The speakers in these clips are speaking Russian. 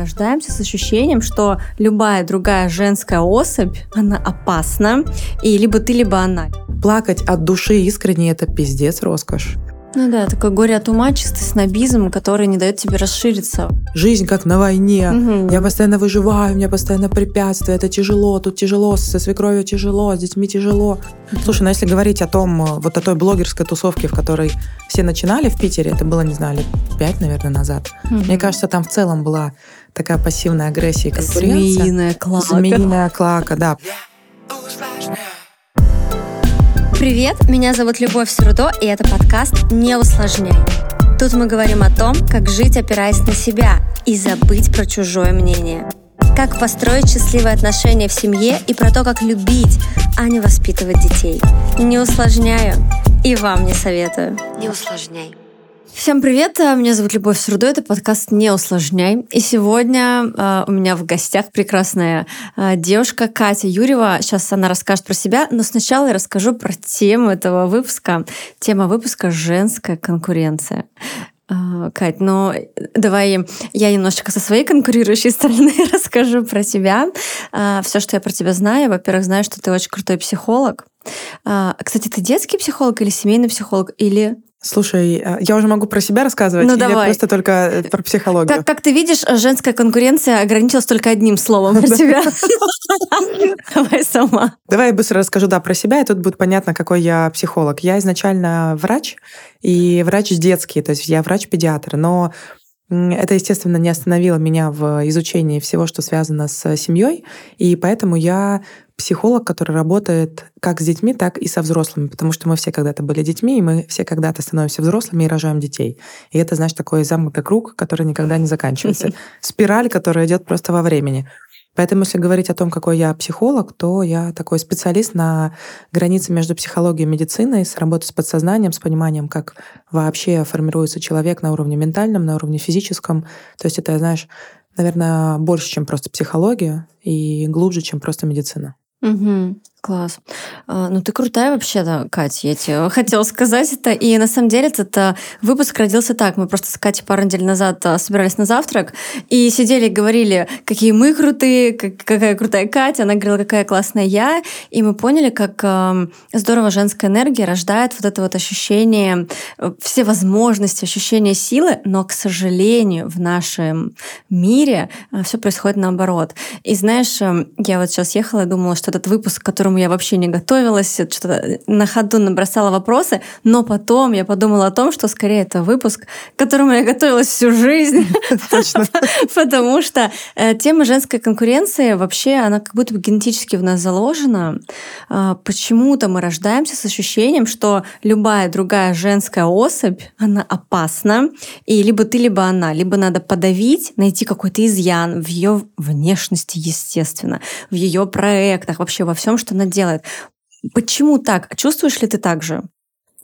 рождаемся с ощущением, что любая другая женская особь, она опасна, и либо ты, либо она. Плакать от души искренне — это пиздец роскошь. Ну да, такое горе от ума, чистый снобизм, который не дает тебе расшириться. Жизнь как на войне. Угу. Я постоянно выживаю, у меня постоянно препятствия. Это тяжело, тут тяжело, со свекровью тяжело, с детьми тяжело. Слушай, ну если говорить о том, вот о той блогерской тусовке, в которой все начинали в Питере, это было, не знаю, лет 5, наверное, назад. Угу. Мне кажется, там в целом была такая пассивная агрессия и конкуренция. Змеиная клака. Змеиная клака, да. Привет, меня зовут Любовь Сурдо, и это подкаст «Не усложняй». Тут мы говорим о том, как жить, опираясь на себя, и забыть про чужое мнение. Как построить счастливые отношения в семье и про то, как любить, а не воспитывать детей. Не усложняю и вам не советую. Не усложняй. Всем привет, меня зовут Любовь Сурдо, это подкаст «Не усложняй». И сегодня у меня в гостях прекрасная девушка Катя Юрьева. Сейчас она расскажет про себя, но сначала я расскажу про тему этого выпуска. Тема выпуска «Женская конкуренция». Кать, ну давай я немножечко со своей конкурирующей стороны расскажу про тебя. Все, что я про тебя знаю. Во-первых, знаю, что ты очень крутой психолог. Кстати, ты детский психолог или семейный психолог, или... Слушай, я уже могу про себя рассказывать, ну, или давай. Просто только про психологию? Как ты видишь, женская конкуренция ограничилась только одним словом про тебя. Давай сама. Давай я быстро расскажу, да, про себя, и тут будет понятно, какой я психолог. Я изначально врач, и врач детский, то есть я врач-педиатр, но это, естественно, не остановило меня в изучении всего, что связано с семьей, и поэтому я... психолог, который работает как с детьми, так и со взрослыми, потому что мы все когда-то были детьми, и мы все когда-то становимся взрослыми и рожаем детей. И это, значит, такой замкнутый круг, который никогда не заканчивается. Спираль, которая идет просто во времени. Поэтому, если говорить о том, какой я психолог, то я такой специалист на границе между психологией и медициной, с работой с подсознанием, с пониманием, как вообще формируется человек на уровне ментальном, на уровне физическом. То есть это, знаешь, наверное, больше, чем просто психология, и глубже, чем просто медицина. Угу, класс. Ну ты крутая вообще-то, Катя, я тебе хотела сказать это. И на самом деле этот выпуск родился так. Мы просто с Катей пару недель назад собирались на завтрак и сидели и говорили, какие мы крутые, какая крутая Катя. Она говорила, какая классная я. И мы поняли, как здорово женская энергия рождает вот это вот ощущение, все возможности, ощущение силы. Но, к сожалению, в нашем мире все происходит наоборот. И знаешь, я вот сейчас ехала и думала, что этот выпуск, к которому я вообще не готовилась, что-то на ходу набросала вопросы, но потом я подумала о том, что скорее это выпуск, к которому я готовилась всю жизнь. Точно. Потому что тема женской конкуренции вообще, она как будто бы генетически в нас заложена. Почему-то мы рождаемся с ощущением, что любая другая женская особь, она опасна, и либо ты, либо она. Либо надо подавить, найти какой-то изъян в ее внешности, естественно, в ее проектах, вообще во всем, что она делает. Почему так? Чувствуешь ли ты так же?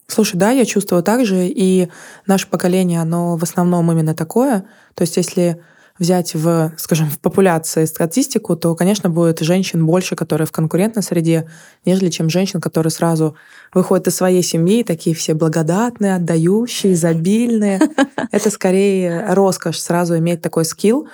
Слушай, да, я чувствую так же, и наше поколение, оно в основном именно такое. То есть если взять в популяции статистику, то, конечно, будет женщин больше, которые в конкурентной среде, нежели чем женщин, которые сразу выходят из своей семьи, такие все благодатные, отдающие, изобильные. Это скорее роскошь сразу иметь такой скилл.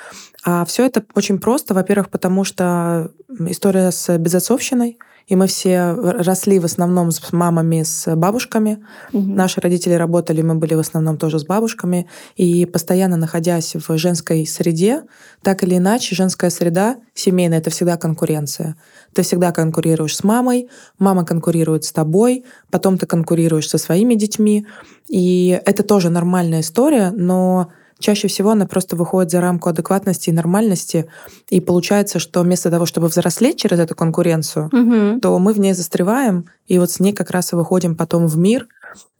А все это очень просто, во-первых, потому что история с безотцовщиной, и мы все росли в основном с мамами, с бабушками. Угу. Наши родители работали, мы были в основном тоже с бабушками. И постоянно находясь в женской среде, так или иначе, женская среда семейная — это всегда конкуренция. Ты всегда конкурируешь с мамой, мама конкурирует с тобой, потом ты конкурируешь со своими детьми. И это тоже нормальная история, но... чаще всего она просто выходит за рамку адекватности и нормальности, и получается, что вместо того, чтобы взрослеть через эту конкуренцию, угу, то мы в ней застреваем, и вот с ней как раз и выходим потом в мир,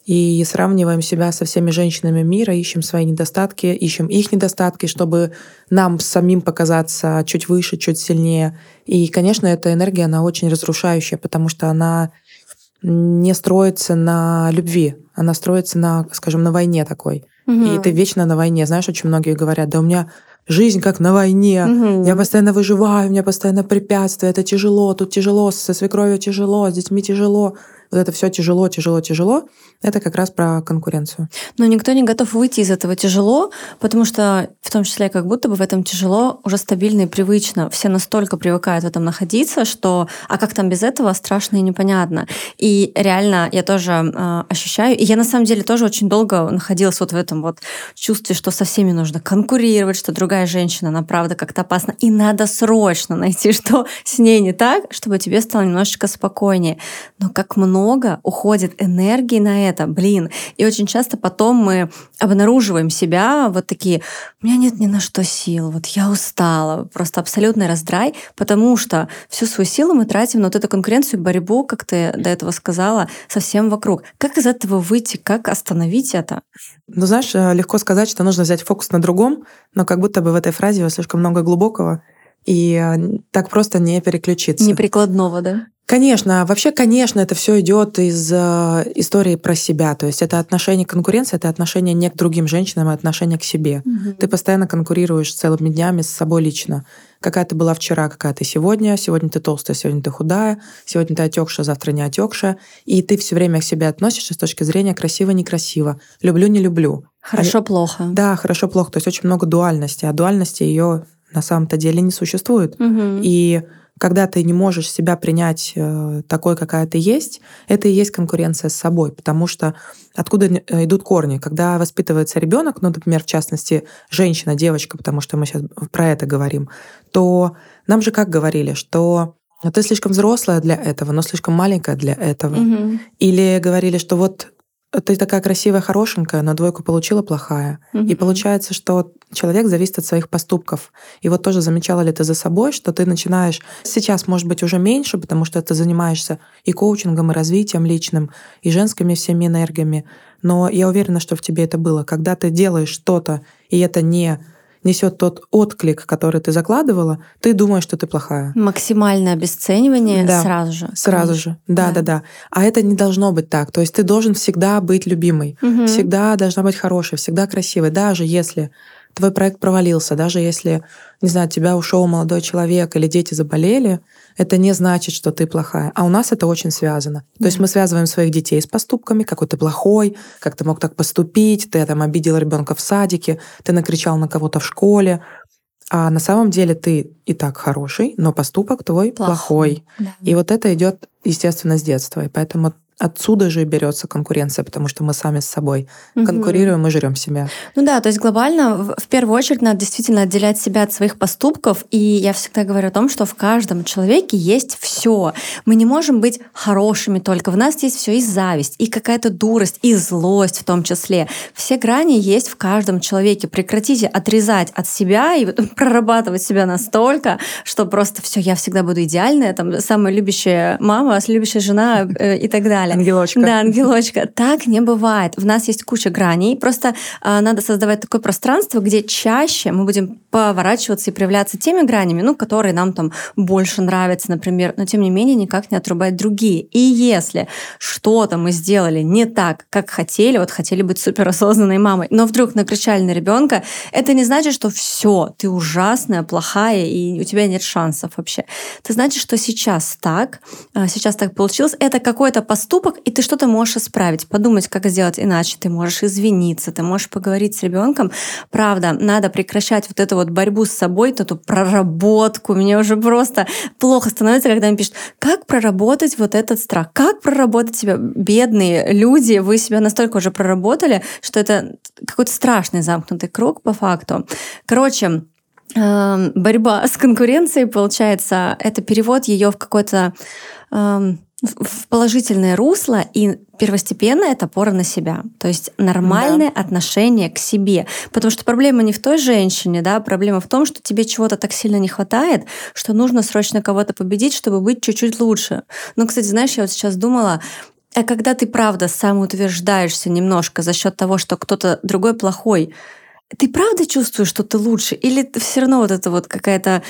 и сравниваем себя со всеми женщинами мира, ищем свои недостатки, ищем их недостатки, чтобы нам самим показаться чуть выше, чуть сильнее. И, конечно, эта энергия, она очень разрушающая, потому что она не строится на любви, она строится на, скажем, на войне такой. Угу. И ты вечно на войне. Знаешь, очень многие говорят, да у меня жизнь как на войне, угу, я постоянно выживаю, у меня постоянно препятствия, это тяжело, тут тяжело, со свекровью тяжело, с детьми тяжело. вот это все тяжело, тяжело, тяжело, это как раз про конкуренцию. Но никто не готов выйти из этого тяжело, потому что в том числе как будто бы в этом тяжело уже стабильно и привычно. Все настолько привыкают в этом находиться, что а как там без этого, страшно и непонятно. И реально я тоже ощущаю, и я на самом деле тоже очень долго находилась вот в этом вот чувстве, что со всеми нужно конкурировать, что другая женщина, она правда как-то опасна, и надо срочно найти, что с ней не так, чтобы тебе стало немножечко спокойнее. Но как много уходит энергии на это, блин. И очень часто потом мы обнаруживаем себя вот такие, у меня нет ни на что сил, вот я устала, просто абсолютный раздрай, потому что всю свою силу мы тратим на вот эту конкуренцию, борьбу, как ты до этого сказала, совсем вокруг. Как из этого выйти, как остановить это? Ну, знаешь, легко сказать, что нужно взять фокус на другом, но как будто бы в этой фразе слишком много глубокого, и так просто не переключиться. Неприкладного, да? Конечно. Вообще, конечно, это все идет из истории про себя. То есть это отношение к конкуренции, это отношение не к другим женщинам, а отношение к себе. Угу. Ты постоянно конкурируешь целыми днями с собой лично. Какая ты была вчера, какая ты сегодня. Сегодня ты толстая, сегодня ты худая. Сегодня ты отекшая, завтра не отекшая. И ты все время к себе относишься с точки зрения красиво-некрасиво, люблю-не люблю. Хорошо-плохо. Да, хорошо-плохо. То есть очень много дуальности. А дуальности ее на самом-то деле не существует. Угу. И когда ты не можешь себя принять такой, какая ты есть, это и есть конкуренция с собой. Потому что откуда идут корни? Когда воспитывается ребенок, ну, например, в частности, женщина, девочка, потому что мы сейчас про это говорим, то нам же как говорили, что ты слишком взрослая для этого, но слишком маленькая для этого. Угу. Или говорили, что вот ты такая красивая, хорошенькая, но двойку получила плохая. Угу. И получается, что человек зависит от своих поступков. И вот тоже замечала ли ты за собой, что ты начинаешь сейчас, может быть, уже меньше, потому что ты занимаешься и коучингом, и развитием личным, и женскими всеми энергиями. Но я уверена, что в тебе это было. Когда ты делаешь что-то, и это не несет тот отклик, который ты закладывала, ты думаешь, что ты плохая. Максимальное обесценивание, да, сразу же. Сразу же, да-да-да. А это не должно быть так. То есть ты должен всегда быть любимой, угу, всегда должна быть хорошей, всегда красивой, даже если твой проект провалился, даже если, не знаю, от тебя ушел молодой человек или дети заболели, это не значит, что ты плохая. А у нас это очень связано. То есть мы связываем своих детей с поступками, какой ты плохой, как ты мог так поступить, ты там обидел ребенка в садике, ты накричал на кого-то в школе. А на самом деле ты и так хороший, но поступок твой плохой. Да. И вот это идет, естественно, с детства. И поэтому отсюда же и берется конкуренция, потому что мы сами с собой конкурируем и жрем себя. Ну да, то есть глобально в первую очередь надо действительно отделять себя от своих поступков. И я всегда говорю о том, что в каждом человеке есть все. Мы не можем быть хорошими только. В нас есть все и зависть, и какая-то дурость, и злость в том числе. Все грани есть в каждом человеке. Прекратите отрезать от себя и прорабатывать себя настолько, что просто все, я всегда буду идеальная, там самая любящая мама, любящая жена и так далее. Ангелочка. Да, ангелочка. Так не бывает. В нас есть куча граней. Просто надо создавать такое пространство, где чаще мы будем поворачиваться и проявляться теми гранями, ну, которые нам там больше нравятся, например, но тем не менее никак не отрубать другие. И если что-то мы сделали не так, как хотели, вот хотели быть суперосознанной мамой, но вдруг накричали на ребенка, это не значит, что все, ты ужасная, плохая, и у тебя нет шансов вообще. Это значит, что сейчас так получилось, это какой-то поступок, и ты что-то можешь исправить, подумать, как сделать иначе, ты можешь извиниться, ты можешь поговорить с ребенком. Правда, надо прекращать вот эту вот борьбу с собой, эту проработку. Мне уже просто плохо становится, когда мне пишут, как проработать вот этот страх, как проработать себя. Бедные люди, вы себя настолько уже проработали, что это какой-то страшный замкнутый круг по факту. Короче, борьба с конкуренцией, получается, это перевод ее в какой-то в положительное русло, и первостепенно это опора на себя. То есть нормальное отношение к себе. Потому что проблема не в той женщине, да, проблема в том, что тебе чего-то так сильно не хватает, что нужно срочно кого-то победить, чтобы быть чуть-чуть лучше. Ну, кстати, знаешь, я вот сейчас думала, а когда ты правда самоутверждаешься немножко за счет того, что кто-то другой плохой, ты правда чувствуешь, что ты лучше? Или все равно вот это вот какое-то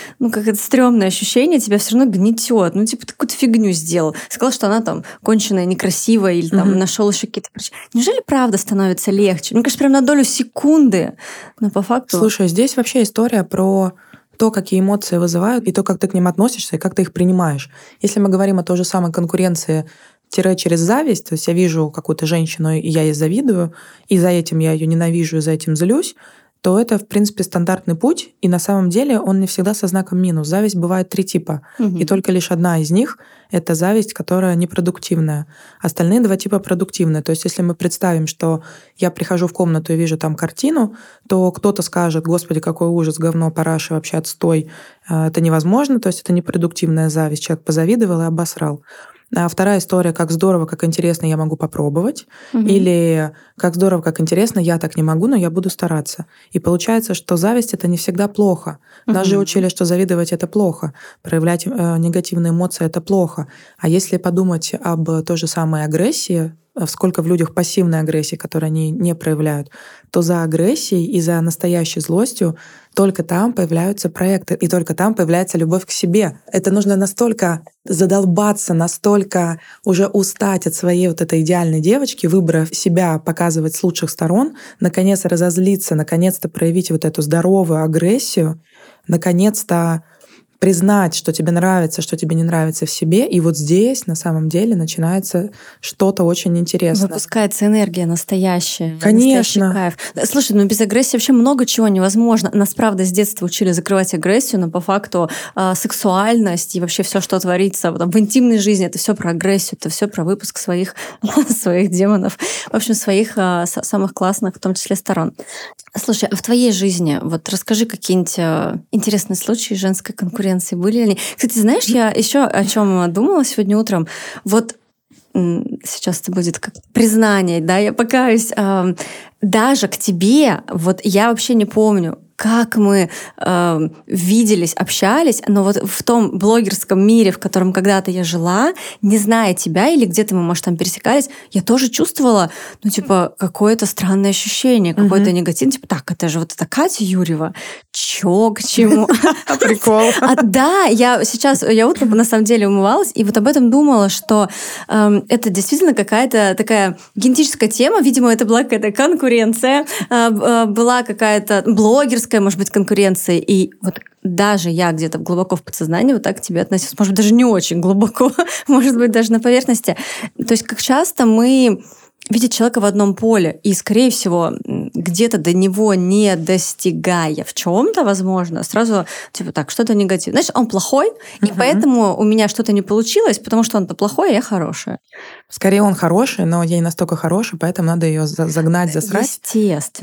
стрёмное ощущение тебя все равно гнетет? Ну, типа, ты какую-то фигню сделал. Сказал, что она там конченая, некрасивая, или там нашел еще какие-то причины. Неужели правда становится легче? Мне кажется, прям на долю секунды. Но по факту... Слушай, здесь вообще история про то, какие эмоции вызывают, и то, как ты к ним относишься, и как ты их принимаешь. Если мы говорим о той же самой конкуренции через зависть, то есть я вижу какую-то женщину, и я ей завидую, и за этим я ее ненавижу, и за этим злюсь, то это, в принципе, стандартный путь, и на самом деле он не всегда со знаком минус. Зависть бывает 3 типа, и только лишь одна из них — это зависть, которая непродуктивная. Остальные 2 типа продуктивные. То есть если мы представим, что я прихожу в комнату и вижу там картину, то кто-то скажет: «Господи, какой ужас, говно, параша, вообще отстой, это невозможно». То есть это непродуктивная зависть. Человек позавидовал и обосрал. А вторая история: как здорово, как интересно, я могу попробовать. Или как здорово, как интересно, я так не могу, но я буду стараться. И получается, что зависть — это не всегда плохо. Нас же учили, что завидовать — это плохо, проявлять негативные эмоции — это плохо. А если подумать об той же самой агрессии, сколько в людях пассивной агрессии, которую они не проявляют, то за агрессией и за настоящей злостью только там появляются проекты, и только там появляется любовь к себе. Это нужно настолько задолбаться, настолько уже устать от своей вот этой идеальной девочки, выбрав себя, показывать с лучших сторон, наконец разозлиться, наконец-то проявить вот эту здоровую агрессию, наконец-то признать, что тебе нравится, что тебе не нравится в себе. И вот здесь на самом деле начинается что-то очень интересное. Выпускается энергия настоящая. Конечно. Настоящий кайф. Слушай, ну без агрессии вообще много чего невозможно. Нас, правда, с детства учили закрывать агрессию, но по факту сексуальность и вообще все, что творится в интимной жизни, это все про агрессию, это все про выпуск своих демонов, в общем, своих самых классных, в том числе, сторон. Слушай, а в твоей жизни расскажи какие-нибудь интересные случаи женской конкуренции. Были ли они? Кстати, знаешь, я еще о чем думала сегодня утром. Сейчас это будет как признание, да, я покаюсь. Даже к тебе, я вообще не помню, как мы виделись, общались, но в том блогерском мире, в котором когда-то я жила, не зная тебя или где-то мы, может, там пересекались, я тоже чувствовала, какое-то странное ощущение, какой-то негатив. Это же это Катя Юрьева. К чему? Прикол. Да, я утром, на самом деле, умывалась и об этом думала, что это действительно какая-то такая генетическая тема. Видимо, это была какая-то конкуренция, была какая-то блогерская, может быть, конкуренция. И даже я где-то глубоко в подсознании так к тебе относилась. Может быть, даже не очень глубоко, может быть, даже на поверхности. То есть, как часто мы видим человека в одном поле, и, скорее всего, где-то до него не достигая в чем-то, возможно, сразу что-то негативное. Значит, он плохой, и поэтому у меня что-то не получилось, потому что он-то плохой, а я хорошая. Скорее, он хороший, но я не настолько хорошая, поэтому надо ее загнать, засрать,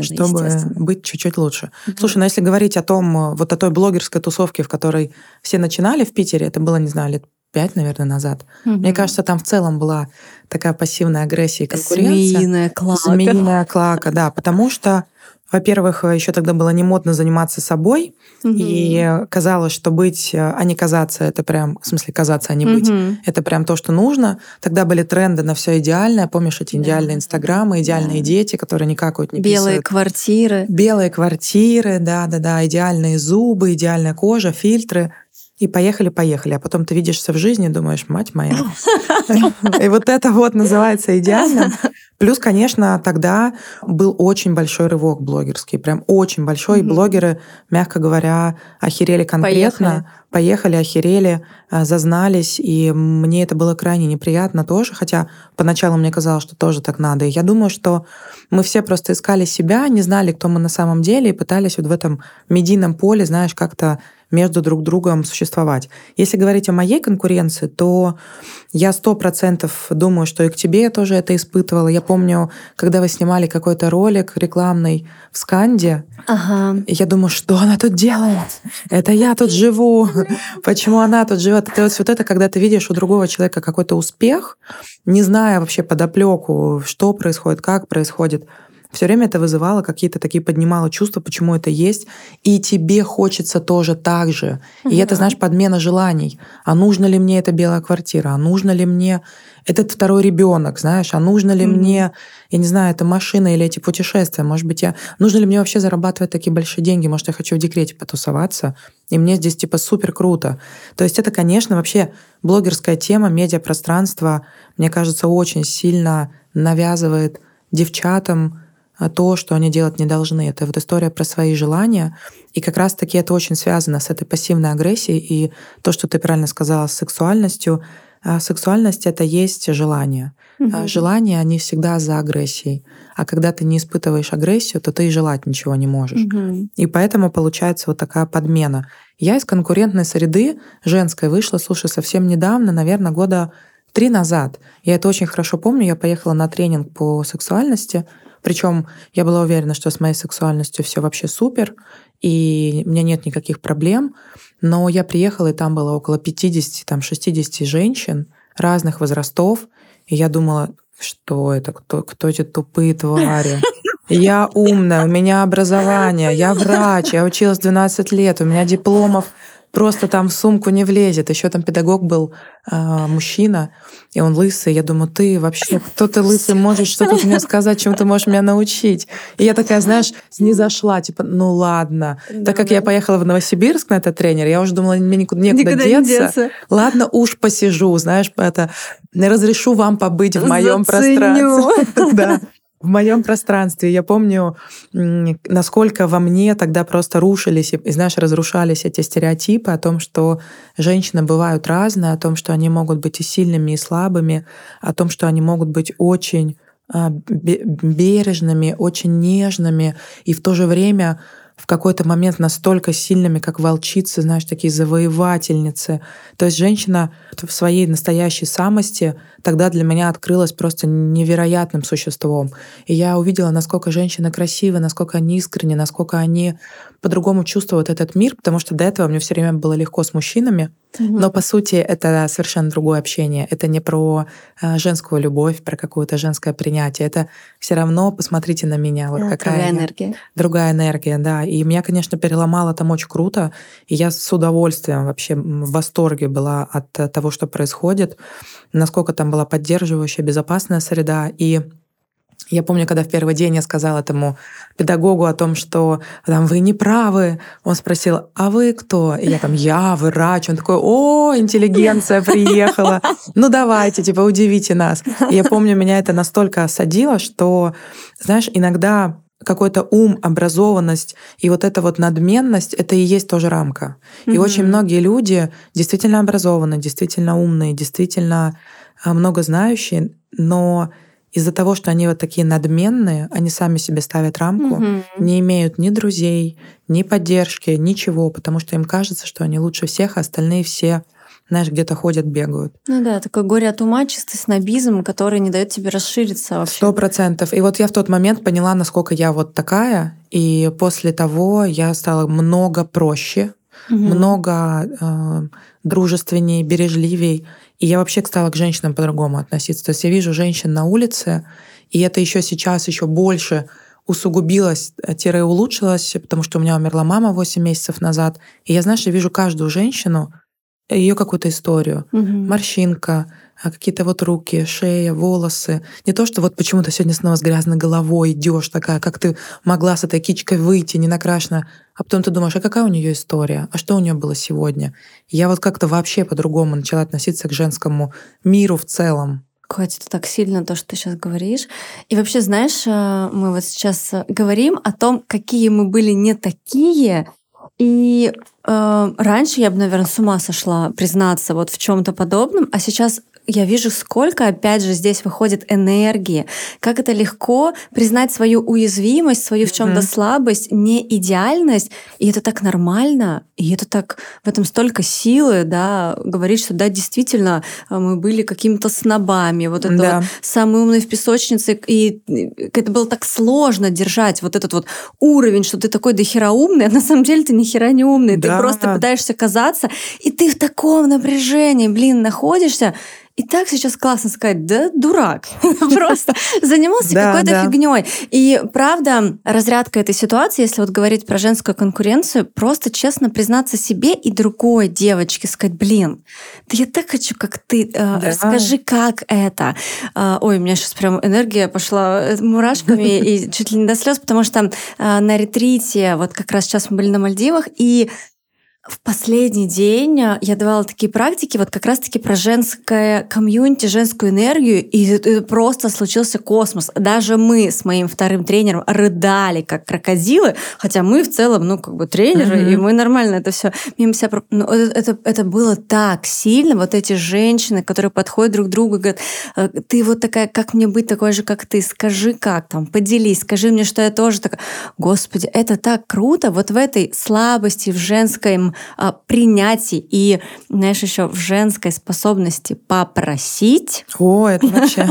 чтобы быть чуть-чуть лучше. Слушай, если говорить о том, о той блогерской тусовке, в которой все начинали в Питере, это было, не знаю, лет 5, наверное, назад. Мне кажется, там в целом была такая пассивная агрессия и конкуренция. Змеиная клака, да, потому что, во-первых, еще тогда было не модно заниматься собой, и казалось, что быть, а не казаться, это прям, в смысле, казаться, а не быть, это прям то, что нужно. Тогда были тренды на все идеальное, помнишь, эти идеальные инстаграмы, идеальные дети, которые никакают, не писают. Белые квартиры, да-да-да, идеальные зубы, идеальная кожа, фильтры. И поехали-поехали. А потом ты видишься в жизни и думаешь: мать моя. И это называется идеальным. Плюс, конечно, тогда был очень большой рывок блогерский. Прям очень большой. И блогеры, мягко говоря, охерели конкретно. Поехали, охерели, зазнались. И мне это было крайне неприятно тоже. Хотя поначалу мне казалось, что тоже так надо. И я думаю, что мы все просто искали себя, не знали, кто мы на самом деле, и пытались в этом медийном поле, знаешь, как-то между друг другом существовать. Если говорить о моей конкуренции, то я 100% думаю, что и к тебе я тоже это испытывала. Я помню, когда вы снимали какой-то ролик рекламный в Сканде, я думаю, что она тут делает? Это я тут живу. Почему она тут живет? Это это, когда ты видишь у другого человека какой-то успех, не зная вообще подоплеку, что происходит, как происходит. Все время это вызывало какие-то такие, поднимало чувства, почему это есть. И тебе хочется тоже так же. И это, знаешь, подмена желаний. А нужно ли мне эта белая квартира? А нужно ли мне этот второй ребенок, знаешь? А нужно ли мне, я не знаю, эта машина или эти путешествия? Может быть, нужно ли мне вообще зарабатывать такие большие деньги? Может, я хочу в декрете потусоваться? И мне здесь супер круто. То есть это, конечно, вообще блогерская тема, медиапространство, мне кажется, очень сильно навязывает девчатам то, что они делать не должны. Это вот история про свои желания. И как раз-таки это очень связано с этой пассивной агрессией и то, что ты правильно сказала, с сексуальностью. А сексуальность — это есть желание. Угу. Желания, они всегда за агрессией. А когда ты не испытываешь агрессию, то ты и желать ничего не можешь. Угу. И поэтому получается вот такая подмена. Я из конкурентной среды женской вышла, слушай, совсем недавно, наверное, года 3 назад. Я это очень хорошо помню. Я поехала на тренинг по сексуальности. Причем я была уверена, что с моей сексуальностью все вообще супер, и у меня нет никаких проблем. Но я приехала, и там было около 50-60 женщин разных возрастов. И я думала, что это, кто эти тупые твари? Я умная, у меня образование, я врач, я училась 12 лет, у меня дипломов просто там в сумку не влезет. Еще там педагог был мужчина, и он лысый. Я думаю, ты вообще, кто ты лысый, можешь что-то мне сказать, чем ты можешь меня научить? И я такая, знаешь, снизошла, типа, ну ладно. Да, так как я поехала в Новосибирск на этот тренер, я уже думала, мне некуда деться. Ладно, уж посижу, знаешь, это разрешу вам побыть в моем пространстве. В моем пространстве. Я помню, насколько во мне тогда просто рушились, и, знаешь, разрушались эти стереотипы о том, что женщины бывают разные, о том, что они могут быть и сильными, и слабыми, о том, что они могут быть очень бережными, очень нежными, и в то же время в какой-то момент настолько сильными, как волчицы, знаешь, такие завоевательницы. То есть женщина в своей настоящей самости тогда для меня открылась просто невероятным существом. И я увидела, насколько женщины красивы, насколько они искренни, насколько они по-другому чувствуют этот мир, потому что до этого мне все время было легко с мужчинами. Угу. Но, по сути, это совершенно другое общение. Это не про женскую любовь, про какое-то женское принятие. Это все равно «посмотрите на меня». Вот да, какая другая энергия. Другая энергия, да. И меня, конечно, переломало там очень круто. И я с удовольствием вообще в восторге была от того, что происходит, насколько там была поддерживающая, безопасная среда. И я помню, когда в первый день я сказала этому педагогу о том, что там, вы не правы. Он спросил, а вы кто? И я там, я врач. Он такой, о, интеллигенция приехала. Ну давайте, типа, удивите нас. И я помню, меня это настолько осадило, что, знаешь, иногда какой-то ум, образованность и вот эта вот надменность, это и есть тоже рамка. И очень многие люди действительно образованные, действительно умные, действительно многознающие, но из-за того, что они вот такие надменные, они сами себе ставят рамку, не имеют ни друзей, ни поддержки, ничего, потому что им кажется, что они лучше всех, а остальные все, знаешь, где-то ходят, бегают. Ну да, такое горе от ума, чистый снобизм, который не дает тебе расшириться вообще. 100%. И вот я в тот момент поняла, насколько я вот такая, и после того я стала много проще, много дружественней, бережливей. И я вообще стала к женщинам по-другому относиться. То есть я вижу женщин на улице, и это еще сейчас еще больше усугубилось, улучшилось, потому что у меня умерла мама 8 месяцев назад. И я, знаешь, я вижу каждую женщину, ее какую-то историю. Морщинка, какие-то вот руки, шея, волосы. Не то, что вот почему-то сегодня снова с грязной головой идешь такая, как ты могла с этой кичкой выйти, не накрашена. А потом ты думаешь, а какая у нее история? А что у нее было сегодня? Я вот как-то вообще по-другому начала относиться к женскому миру в целом. Катя, это так сильно то, что ты сейчас говоришь. И вообще, знаешь, мы вот сейчас говорим о том, какие мы были не такие. И раньше я бы, наверное, с ума сошла признаться вот в чем-то подобном, а сейчас я вижу, сколько, опять же, здесь выходит энергии, как это легко признать свою уязвимость, свою в чем-то слабость, неидеальность, и это так нормально, и это так, в этом столько силы, да, говорить, что да, действительно, мы были какими-то снобами, вот это вот самые умные в песочнице, и это было так сложно держать вот этот вот уровень, что ты такой дохера умный, а на самом деле ты нихера не умный, ты просто пытаешься казаться, и ты в таком напряжении, блин, находишься. И так сейчас классно сказать, да дурак, просто занимался какой-то фигней. И правда, разрядка этой ситуации, если вот говорить про женскую конкуренцию, просто честно признаться себе и другой девочке, сказать, блин, да я так хочу, как ты, расскажи, как это. Ой, у меня сейчас прям энергия пошла мурашками и чуть ли не до слез, потому что на ретрите, вот как раз сейчас мы были на Мальдивах, и В последний день я давала такие практики, вот как раз-таки про женское комьюнити, женскую энергию, и просто случился космос. Даже мы с моим вторым тренером рыдали, как крокодилы, хотя мы в целом, тренеры, и мы нормально это все мимо себя... Но это было так сильно, вот эти женщины, которые подходят друг к другу и говорят, ты вот такая, как мне быть такой же, как ты, скажи как, там, поделись, скажи мне, что я тоже такая. Господи, это так круто, вот в этой слабости, в женском принятии и, знаешь, еще в женской способности попросить. О, это вообще...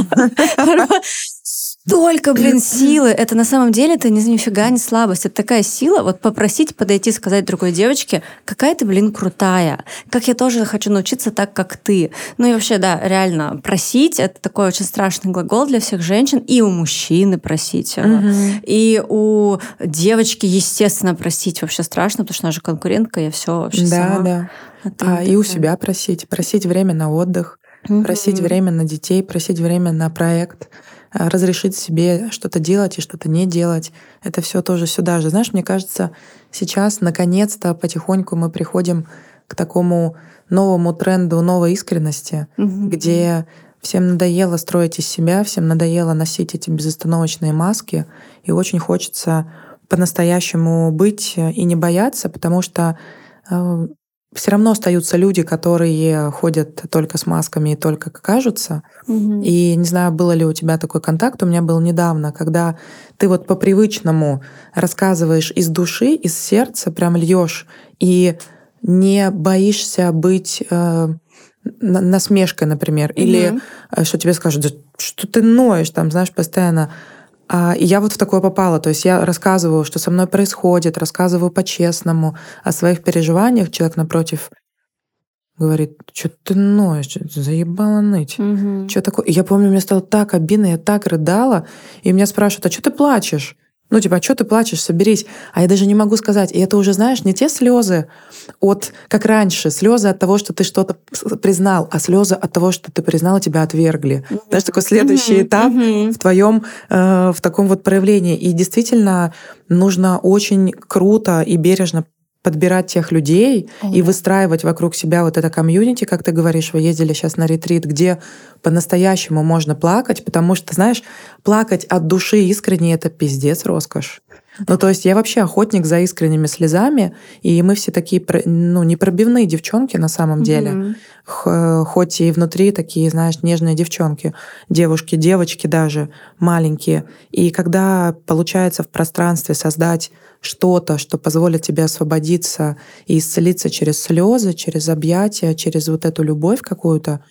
Столько, силы. Это на самом деле, это нифига не слабость. Это такая сила, вот попросить подойти, сказать другой девочке, какая ты, крутая. Как я тоже хочу научиться так, как ты. Ну и вообще, да, реально, просить, это такой очень страшный глагол для всех женщин. И у мужчины просить. И у девочки, естественно, просить вообще страшно, потому что она же конкурентка, я все вообще сама. Да, да. И у себя просить время на отдых, просить время на детей, просить время на проект. Разрешить себе что-то делать и что-то не делать. Это все тоже сюда же. Знаешь, мне кажется, сейчас наконец-то потихоньку мы приходим к такому новому тренду, новой искренности, где всем надоело строить из себя, всем надоело носить эти безостановочные маски, и очень хочется по-настоящему быть и не бояться, потому что все равно остаются люди, которые ходят только с масками и только как кажутся. И не знаю, было ли у тебя такой контакт, у меня был недавно, когда ты вот по-привычному рассказываешь из души, из сердца, прям льешь и не боишься быть насмешкой, например, или что тебе скажут, да, что ты ноешь, там, знаешь, постоянно. И я вот в такое попала. То есть я рассказываю, что со мной происходит, рассказываю по-честному о своих переживаниях. Человек напротив говорит, что ты ноешь, заебала ныть. Что такое? И я помню, мне стало так обидно, я так рыдала. И меня спрашивают, а что ты плачешь? А что ты плачешь? Соберись. А я даже не могу сказать. И это уже, знаешь, не те слезы от, как раньше, слезы от того, что ты что-то признал, а слезы от того, что ты признал, тебя отвергли. Знаешь, такой следующий этап в твоем, в таком вот проявлении. И действительно нужно очень круто и бережно подбирать тех людей и выстраивать вокруг себя вот это комьюнити, как ты говоришь, вы ездили сейчас на ретрит, где по-настоящему можно плакать, потому что, знаешь, плакать от души искренне — это пиздец роскошь. То есть я вообще охотник за искренними слезами, и мы все такие, непробивные девчонки на самом деле, хоть и внутри такие, знаешь, нежные девчонки, девушки, девочки даже маленькие. И когда получается в пространстве создать что-то, что позволит тебе освободиться и исцелиться через слезы, через объятия, через вот эту любовь какую-то,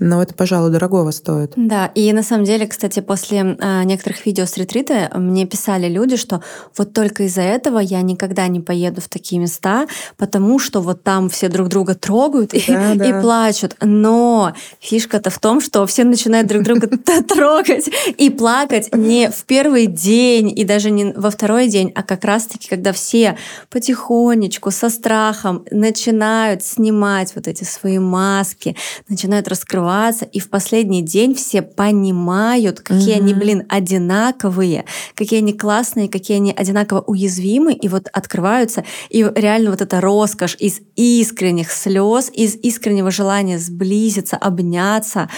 но это, пожалуй, дорогого стоит. Да, и на самом деле, кстати, после некоторых видео с ретрита мне писали люди, что вот только из-за этого я никогда не поеду в такие места, потому что вот там все друг друга трогают и плачут. Но фишка-то в том, что все начинают друг друга трогать и плакать не в первый день и даже не во второй день, а как раз-таки, когда все потихонечку, со страхом начинают снимать вот эти свои маски, начинают раскрывать, и в последний день все понимают, какие они, одинаковые, какие они классные, какие они одинаково уязвимы, и вот открываются, и реально вот эта роскошь из искренних слез, из искреннего желания сблизиться, обняться,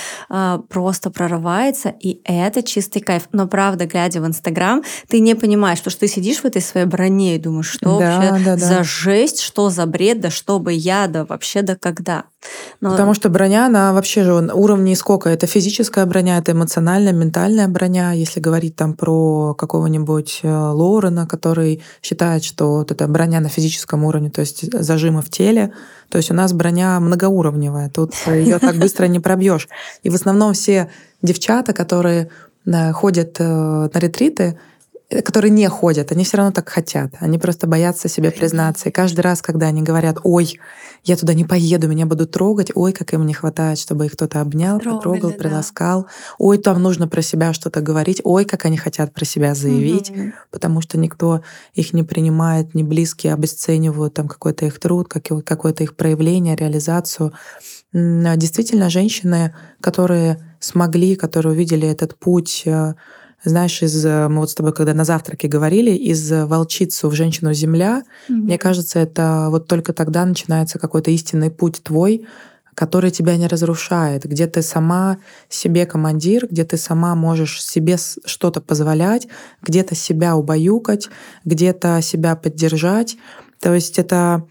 просто прорывается, и это чистый кайф. Но правда, глядя в Instagram, ты не понимаешь, потому что ты сидишь в этой своей броне и думаешь, что за жесть, что за бред, да чтобы я, да вообще, да когда. Но... Потому что броня, она вообще же уровней сколько? Это физическая броня, это эмоциональная, ментальная броня. Если говорить там про какого-нибудь Лорена, который считает, что вот это броня на физическом уровне, то есть зажимы в теле, то есть у нас броня многоуровневая, тут ее так быстро не пробьешь. И в основном все девчата, которые ходят на ретриты, которые не ходят, они все равно так хотят. Они просто боятся себе признаться. И каждый раз, когда они говорят, ой, я туда не поеду, меня будут трогать, ой, как им не хватает, чтобы их кто-то обнял, потрогал, приласкал. Да. Ой, там нужно про себя что-то говорить. Ой, как они хотят про себя заявить, потому что никто их не принимает, не близкие обесценивают там какой-то их труд, какое-то их проявление, реализацию. Действительно, женщины, которые смогли, которые увидели этот путь Знаешь, мы вот с тобой когда на завтраке говорили, из волчицу в женщину земля, мне кажется, это вот только тогда начинается какой-то истинный путь твой, который тебя не разрушает, где ты сама себе командир, где ты сама можешь себе что-то позволять, где-то себя убаюкать, где-то себя поддержать. То есть это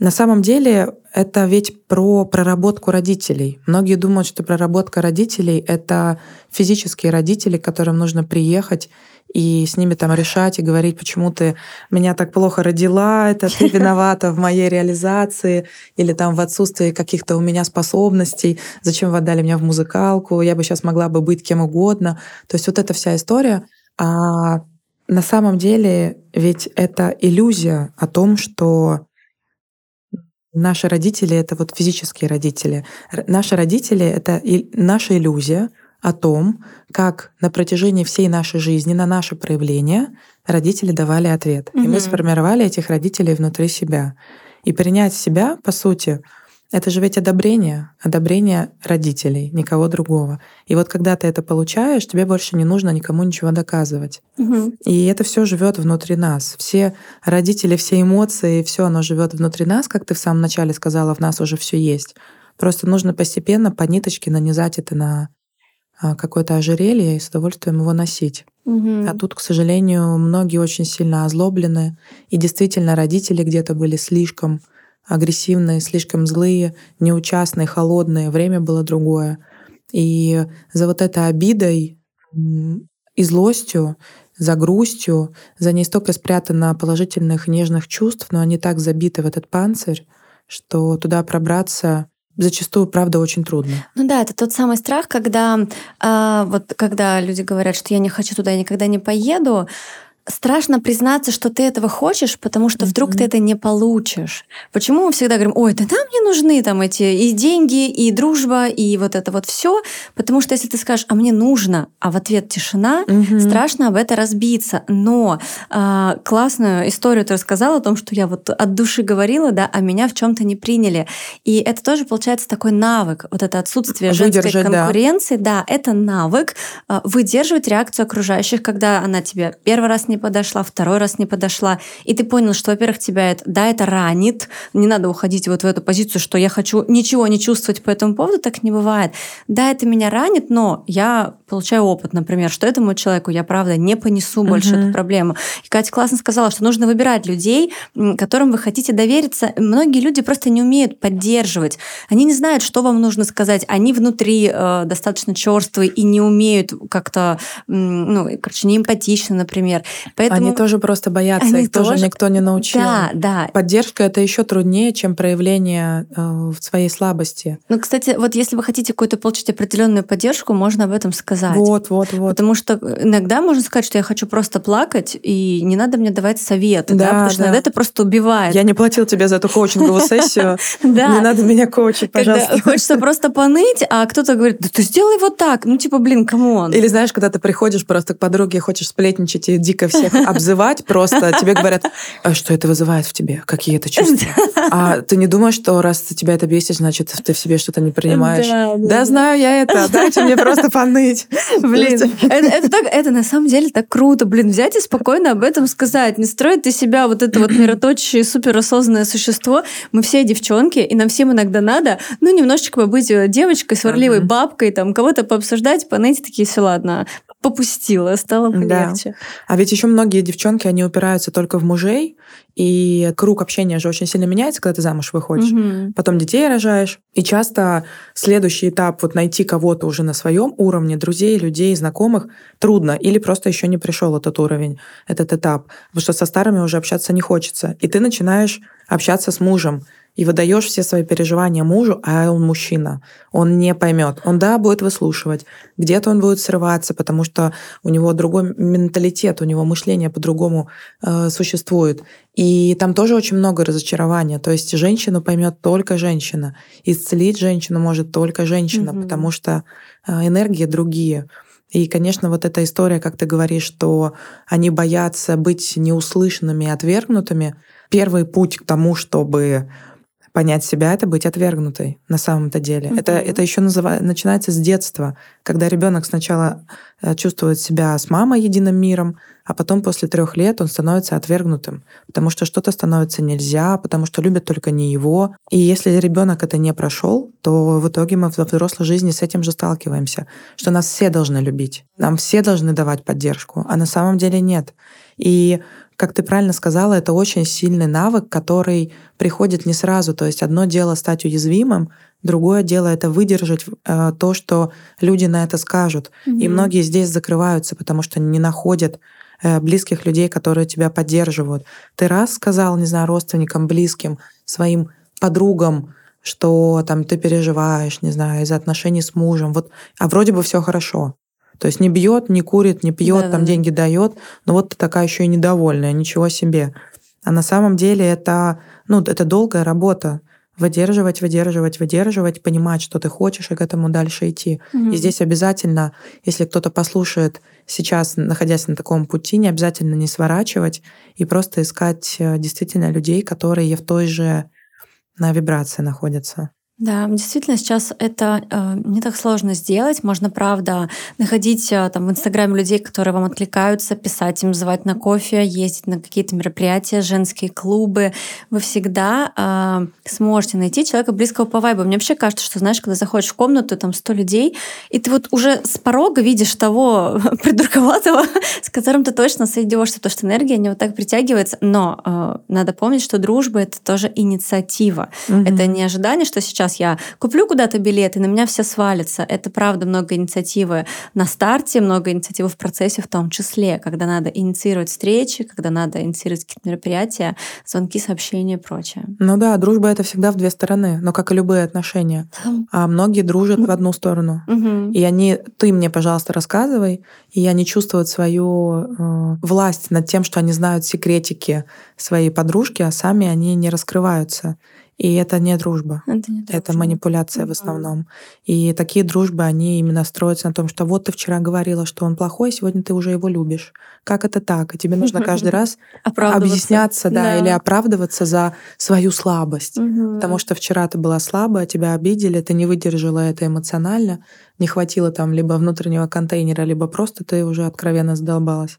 на самом деле это ведь про проработку родителей. Многие думают, что проработка родителей — это физические родители, к которым нужно приехать и с ними там решать и говорить, почему ты меня так плохо родила, это ты виновата в моей реализации или там в отсутствии каких-то у меня способностей, зачем вы отдали меня в музыкалку, я бы сейчас могла бы быть кем угодно. То есть вот эта вся история. А на самом деле ведь это иллюзия о том, что наши родители — это вот физические родители. Наши родители — это наша иллюзия о том, как на протяжении всей нашей жизни на наше проявление родители давали ответ. И мы сформировали этих родителей внутри себя. И принять себя, по сути, это же ведь одобрение родителей, никого другого. И вот когда ты это получаешь, тебе больше не нужно никому ничего доказывать. И это все живет внутри нас. Все родители, все эмоции, все оно живет внутри нас, как ты в самом начале сказала, в нас уже все есть. Просто нужно постепенно по ниточке нанизать это на какое-то ожерелье и с удовольствием его носить. А тут, к сожалению, многие очень сильно озлоблены. И действительно, родители где-то были слишком агрессивные, слишком злые, неучастные, холодные. Время было другое. И за вот этой обидой и злостью, за грустью, за ней столько спрятано положительных, нежных чувств, но они так забиты в этот панцирь, что туда пробраться зачастую, правда, очень трудно. Ну да, это тот самый страх, когда люди говорят, что я не хочу туда, я никогда не поеду. Страшно признаться, что ты этого хочешь, потому что вдруг ты это не получишь. Почему мы всегда говорим, ой, да нам не нужны там эти и деньги, и дружба, и вот это вот все, потому что если ты скажешь, а мне нужно, а в ответ тишина, страшно об это разбиться. Но классную историю ты рассказала о том, что я вот от души говорила, да, а меня в чем-то не приняли. И это тоже получается такой навык, вот это отсутствие женской конкуренции, да, это навык выдерживать реакцию окружающих, когда она тебе первый раз не подошла, второй раз не подошла, и ты понял, что, во-первых, тебя это ранит, не надо уходить вот в эту позицию, что я хочу ничего не чувствовать по этому поводу, так не бывает. Да, это меня ранит, но я получаю опыт, например, что этому человеку я, правда, не понесу больше эту проблему. И Катя классно сказала, что нужно выбирать людей, которым вы хотите довериться. Многие люди просто не умеют поддерживать. Они не знают, что вам нужно сказать. Они внутри достаточно чёрствые и не умеют как-то, не эмпатично, например. Поэтому они тоже просто боятся, их тоже никто не научил. Да. Поддержка — это еще труднее, чем проявление в своей слабости. Ну, кстати, вот если вы хотите какую-то получить определенную поддержку, можно об этом сказать. Вот. Потому что иногда можно сказать, что я хочу просто плакать, и не надо мне давать советы, потому что иногда это просто убивает. Я не платил тебе за эту коучинговую сессию, не надо меня коучить, пожалуйста. Хочется просто поныть, а кто-то говорит, да ты сделай вот так, камон. Или знаешь, когда ты приходишь просто к подруге, хочешь сплетничать и дико всех обзывать, просто тебе говорят, что это вызывает в тебе, какие это чувства. А ты не думаешь, что раз тебя это бесит, значит, ты в себе что-то не принимаешь. Да, знаю я это, дайте мне просто поныть. Блин, это на самом деле так круто, взять и спокойно об этом сказать. Не строит из себя вот это вот мироточие, суперосознанное существо. Мы все девчонки, и нам всем иногда надо, немножечко побыть девочкой, сварливой бабкой, там, кого-то пообсуждать, поныть, такие, все, ладно, попустила, стало полегче. А ведь еще многие девчонки, они упираются только в мужей, и круг общения же очень сильно меняется, когда ты замуж выходишь, потом детей рожаешь, и часто следующий этап, вот найти кого-то уже на своем уровне, друзей, людей, знакомых, трудно, или просто еще не пришел этот уровень, этот этап, потому что со старыми уже общаться не хочется, и ты начинаешь общаться с мужем, и выдаешь все свои переживания мужу, а он мужчина, он не поймет. Он, да, будет выслушивать, где-то он будет срываться, потому что у него другой менталитет, у него мышление по-другому существует. И там тоже очень много разочарования. То есть женщину поймет только женщина, исцелить женщину может только женщина, потому что энергии другие. И, конечно, вот эта история, как ты говоришь, что они боятся быть неуслышанными и отвергнутыми. Первый путь к тому, чтобы Понять себя — это быть отвергнутой на самом-то деле. Mm-hmm. Это еще начинается с детства, когда ребенок сначала чувствует себя с мамой единым миром, а потом после 3 лет он становится отвергнутым, потому что что-то становится нельзя, потому что любят только не его. И если ребенок это не прошел, то в итоге мы во взрослой жизни с этим же сталкиваемся, что нас все должны любить, нам все должны давать поддержку, а на самом деле нет. И как ты правильно сказала, это очень сильный навык, который приходит не сразу. То есть одно дело стать уязвимым, другое дело — это выдержать то, что люди на это скажут. Mm-hmm. И многие здесь закрываются, потому что не находят близких людей, которые тебя поддерживают. Ты раз сказал, не знаю, родственникам, близким, своим подругам, что там ты переживаешь, не знаю, из-за отношений с мужем, вот, а вроде бы все хорошо. То есть не бьет, не курит, не пьет, да, там деньги дает, но вот ты такая еще и недовольная, ничего себе. А на самом деле это долгая работа. Выдерживать, понимать, что ты хочешь, и к этому дальше идти. Угу. И здесь обязательно, если кто-то послушает сейчас, находясь на таком пути, не обязательно не сворачивать и просто искать действительно людей, которые в той же вибрации находятся. Да, действительно, сейчас это не так сложно сделать. Можно, правда, находить там в Инстаграме людей, которые вам откликаются, писать им, звать на кофе, ездить на какие-то мероприятия, женские клубы. Вы всегда сможете найти человека близкого по вайбу. Мне вообще кажется, что, знаешь, когда заходишь в комнату, там 100 людей, и ты вот уже с порога видишь того придурковатого, с которым ты точно сойдёшься, потому что энергия, они вот так притягивается. Но надо помнить, что дружба — это тоже инициатива. Угу. Это не ожидание, что сейчас я куплю куда-то билет, и на меня все свалятся. Это правда много инициативы на старте, много инициативы в процессе в том числе, когда надо инициировать встречи, когда надо инициировать какие-то мероприятия, звонки, сообщения и прочее. Ну да, дружба — это всегда в две стороны, но как и любые отношения. А многие дружат в одну сторону. Угу. И они, ты мне, пожалуйста, рассказывай, и они чувствуют свою власть над тем, что они знают секретики своей подружки, а сами они не раскрываются. И это не дружба. Это манипуляция в основном. И такие дружбы, они именно строятся на том, что вот ты вчера говорила, что он плохой, сегодня ты уже его любишь. Как это так? И тебе нужно каждый раз объясняться, да, или оправдываться за свою слабость. Угу. Потому что вчера ты была слабая, тебя обидели, ты не выдержала это эмоционально, не хватило там либо внутреннего контейнера, либо просто ты уже откровенно задолбалась.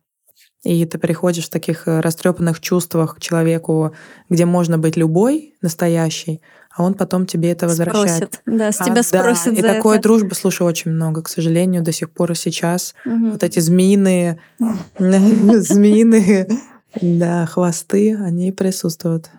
И ты приходишь в таких растрепанных чувствах к человеку, где можно быть любой, настоящий, а он потом тебе это возвращает. Да, с тебя спросит. Да. И такой дружбы, слушай, очень много, к сожалению, до сих пор и сейчас. Угу. Вот эти змеиные хвосты, они присутствуют.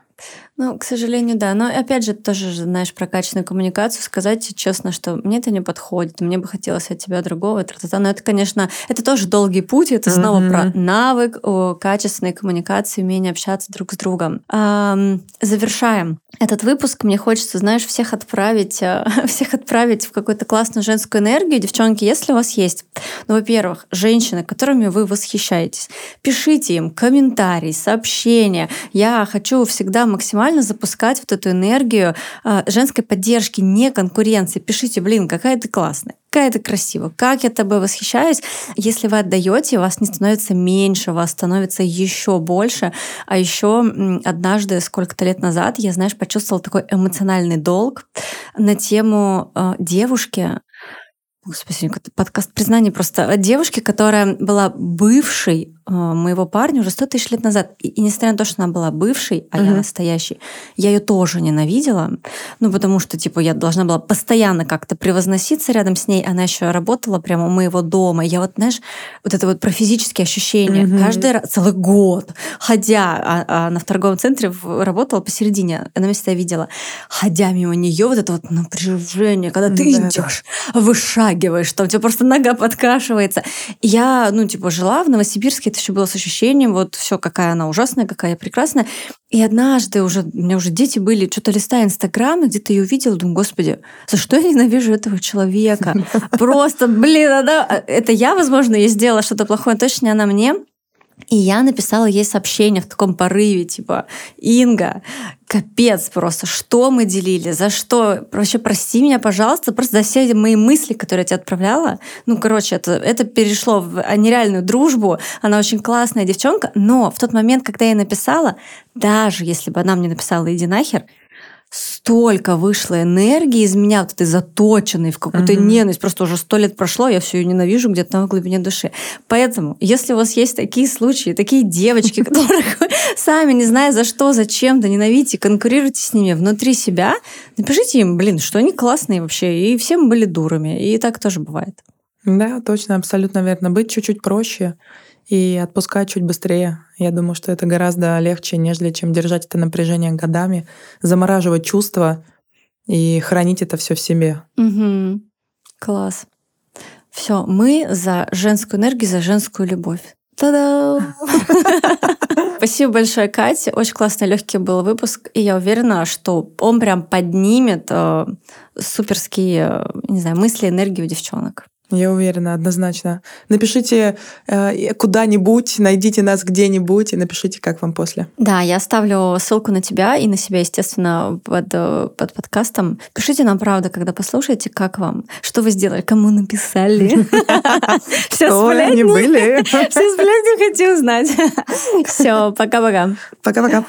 Ну, к сожалению, да. Но опять же, тоже, знаешь, прокачанную коммуникацию, сказать честно, что мне это не подходит, мне бы хотелось от тебя другого. Но это, конечно, это тоже долгий путь, это снова про навык качественной коммуникации, умение общаться друг с другом. Завершаем этот выпуск. Мне хочется, знаешь, всех отправить в какую-то классную женскую энергию. Девчонки, если у вас есть, во-первых, женщины, которыми вы восхищаетесь, пишите им комментарии, сообщения. Я хочу всегда максимально запускать вот эту энергию женской поддержки, не конкуренции. Пишите, какая ты классная, какая ты красивая, как я тобой восхищаюсь. Если вы отдаете, вас не становится меньше, вас становится еще больше. А еще однажды, сколько-то лет назад, я, знаешь, почувствовала такой эмоциональный долг на тему девушки. Господи, подкаст «Признание» просто от девушки, которая была бывшей моего парня уже 100 000 лет назад. И несмотря на то, что она была бывшей, а я настоящей, я ее тоже ненавидела. Потому что, я должна была постоянно как-то превозноситься рядом с ней. Она еще работала прямо у моего дома. Я это про физические ощущения. Каждый раз, целый год, ходя, она в торговом центре работала посередине, она меня всегда видела. Ходя мимо нее, это напряжение, когда ты идешь, вышагиваешь, там у тебя просто нога подкашивается. Я, жила в Новосибирске, это еще было с ощущением, все, какая она ужасная, какая я прекрасная. И однажды у меня уже дети были, что-то листая Инстаграм, и где-то ее увидела, думаю, господи, за что я ненавижу этого человека? Просто, это я, возможно, ей сделала что-то плохое, точно не она мне. И я написала ей сообщение в таком порыве, Инга, капец просто, что мы делили, за что, вообще прости меня, пожалуйста, просто за все мои мысли, которые я тебе отправляла. Это перешло в нереальную дружбу, она очень классная девчонка, но в тот момент, когда я ей написала, даже если бы она мне написала «иди нахер», столько вышло энергии из меня, вот этой заточенной в какую-то ненависть. Просто уже 100 лет прошло, я все ее ненавижу где-то там в глубине души. Поэтому, если у вас есть такие случаи, такие девочки, которых сами, не зная за что, зачем, да ненавидите, конкурируйте с ними внутри себя, напишите им, что они классные вообще, и все мы были дурами, и так тоже бывает. Да, точно, абсолютно верно. Быть чуть-чуть проще и отпускать чуть быстрее. Я думаю, что это гораздо легче, нежели чем держать это напряжение годами, замораживать чувства и хранить это все в себе. Угу. Класс. Все, мы за женскую энергию, за женскую любовь. Та-дам! Спасибо большое, Катя. Очень классный, легкий был выпуск. И я уверена, что он прям поднимет суперские, мысли, энергию девчонок. Я уверена, однозначно. Напишите куда-нибудь, найдите нас где-нибудь и напишите, как вам после. Да, я оставлю ссылку на тебя и на себя, естественно, под подкастом. Пишите нам, правда, когда послушаете, как вам, что вы сделали, кому написали. Кто они были? Все сплетни хочу узнать. Все, пока-пока. Пока-пока.